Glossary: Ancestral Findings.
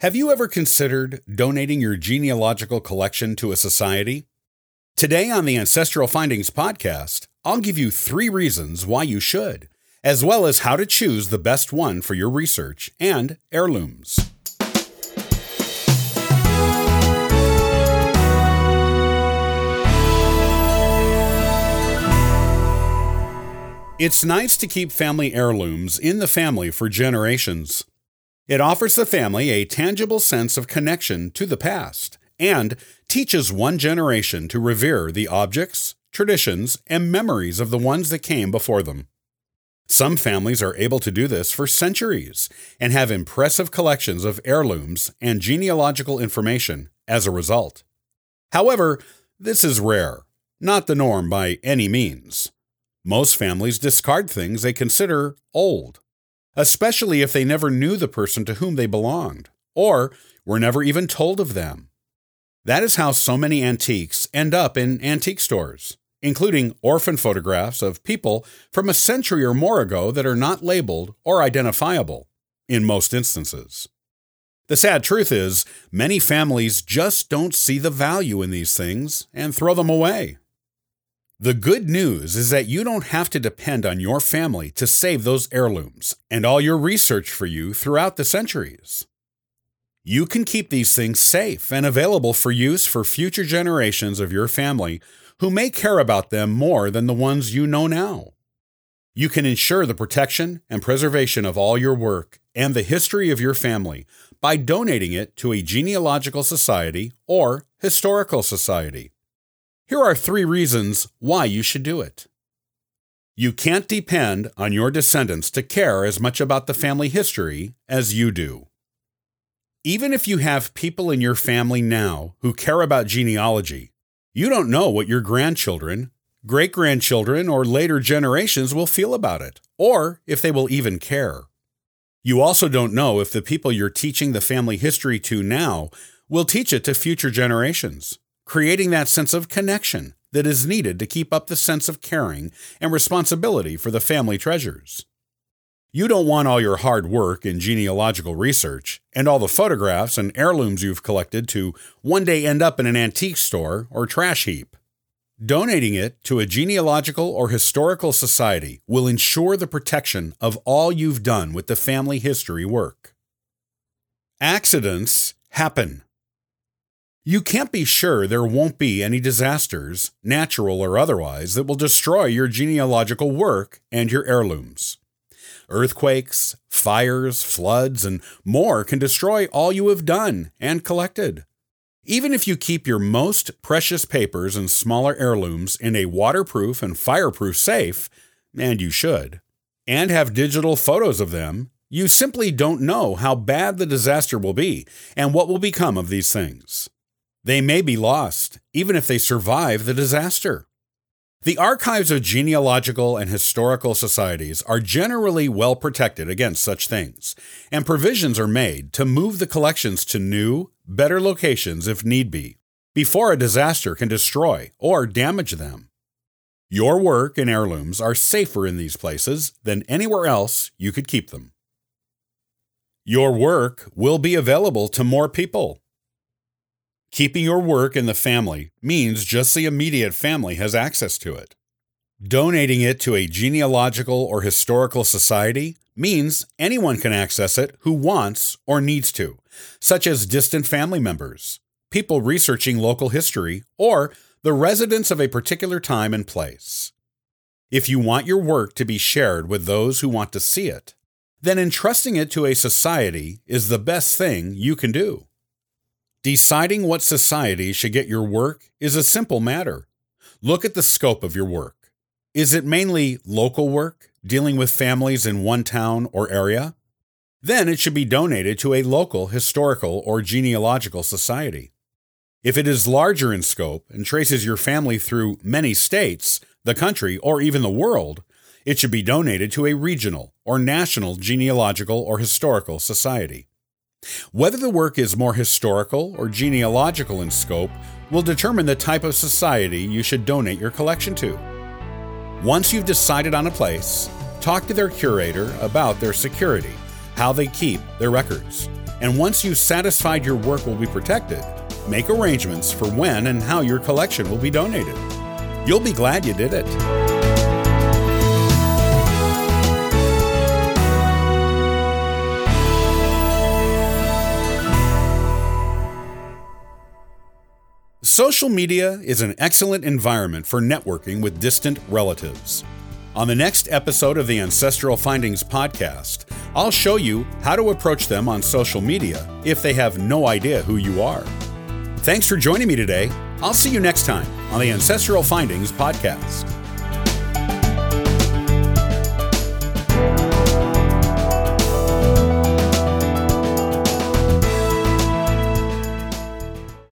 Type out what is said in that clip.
Have you ever considered donating your genealogical collection to a society? Today on the Ancestral Findings podcast, I'll give you 3 reasons why you should, as well as how to choose the best one for your research and heirlooms. It's nice to keep family heirlooms in the family for generations. It offers the family a tangible sense of connection to the past and teaches one generation to revere the objects, traditions, and memories of the ones that came before them. Some families are able to do this for centuries and have impressive collections of heirlooms and genealogical information as a result. However, this is rare, not the norm by any means. Most families discard things they consider old, especially if they never knew the person to whom they belonged, or were never even told of them. That is how so many antiques end up in antique stores, including orphan photographs of people from a century or more ago that are not labeled or identifiable, in most instances. The sad truth is, many families just don't see the value in these things and throw them away. The good news is that you don't have to depend on your family to save those heirlooms and all your research for you throughout the centuries. You can keep these things safe and available for use for future generations of your family who may care about them more than the ones you know now. You can ensure the protection and preservation of all your work and the history of your family by donating it to a genealogical society or historical society. Here are 3 reasons why you should do it. You can't depend on your descendants to care as much about the family history as you do. Even if you have people in your family now who care about genealogy, you don't know what your grandchildren, great-grandchildren, or later generations will feel about it, or if they will even care. You also don't know if the people you're teaching the family history to now will teach it to future generations, creating that sense of connection that is needed to keep up the sense of caring and responsibility for the family treasures. You don't want all your hard work in genealogical research and all the photographs and heirlooms you've collected to one day end up in an antique store or trash heap. Donating it to a genealogical or historical society will ensure the protection of all you've done with the family history work. Accidents happen. You can't be sure there won't be any disasters, natural or otherwise, that will destroy your genealogical work and your heirlooms. Earthquakes, fires, floods, and more can destroy all you have done and collected. Even if you keep your most precious papers and smaller heirlooms in a waterproof and fireproof safe, and you should, and have digital photos of them, you simply don't know how bad the disaster will be and what will become of these things. They may be lost, even if they survive the disaster. The archives of genealogical and historical societies are generally well protected against such things, and provisions are made to move the collections to new, better locations if need be, before a disaster can destroy or damage them. Your work and heirlooms are safer in these places than anywhere else you could keep them. Your work will be available to more people. Keeping your work in the family means just the immediate family has access to it. Donating it to a genealogical or historical society means anyone can access it who wants or needs to, such as distant family members, people researching local history, or the residents of a particular time and place. If you want your work to be shared with those who want to see it, then entrusting it to a society is the best thing you can do. Deciding what society should get your work is a simple matter. Look at the scope of your work. Is it mainly local work, dealing with families in one town or area? Then it should be donated to a local historical or genealogical society. If it is larger in scope and traces your family through many states, the country, or even the world, it should be donated to a regional or national genealogical or historical society. Whether the work is more historical or genealogical in scope will determine the type of society you should donate your collection to. Once you've decided on a place, talk to their curator about their security, how they keep their records, And once you've satisfied your work will be protected, make arrangements for when and how your collection will be donated. You'll be glad you did it. Social media is an excellent environment for networking with distant relatives. On the next episode of the Ancestral Findings podcast, I'll show you how to approach them on social media if they have no idea who you are. Thanks for joining me today. I'll see you next time on the Ancestral Findings podcast.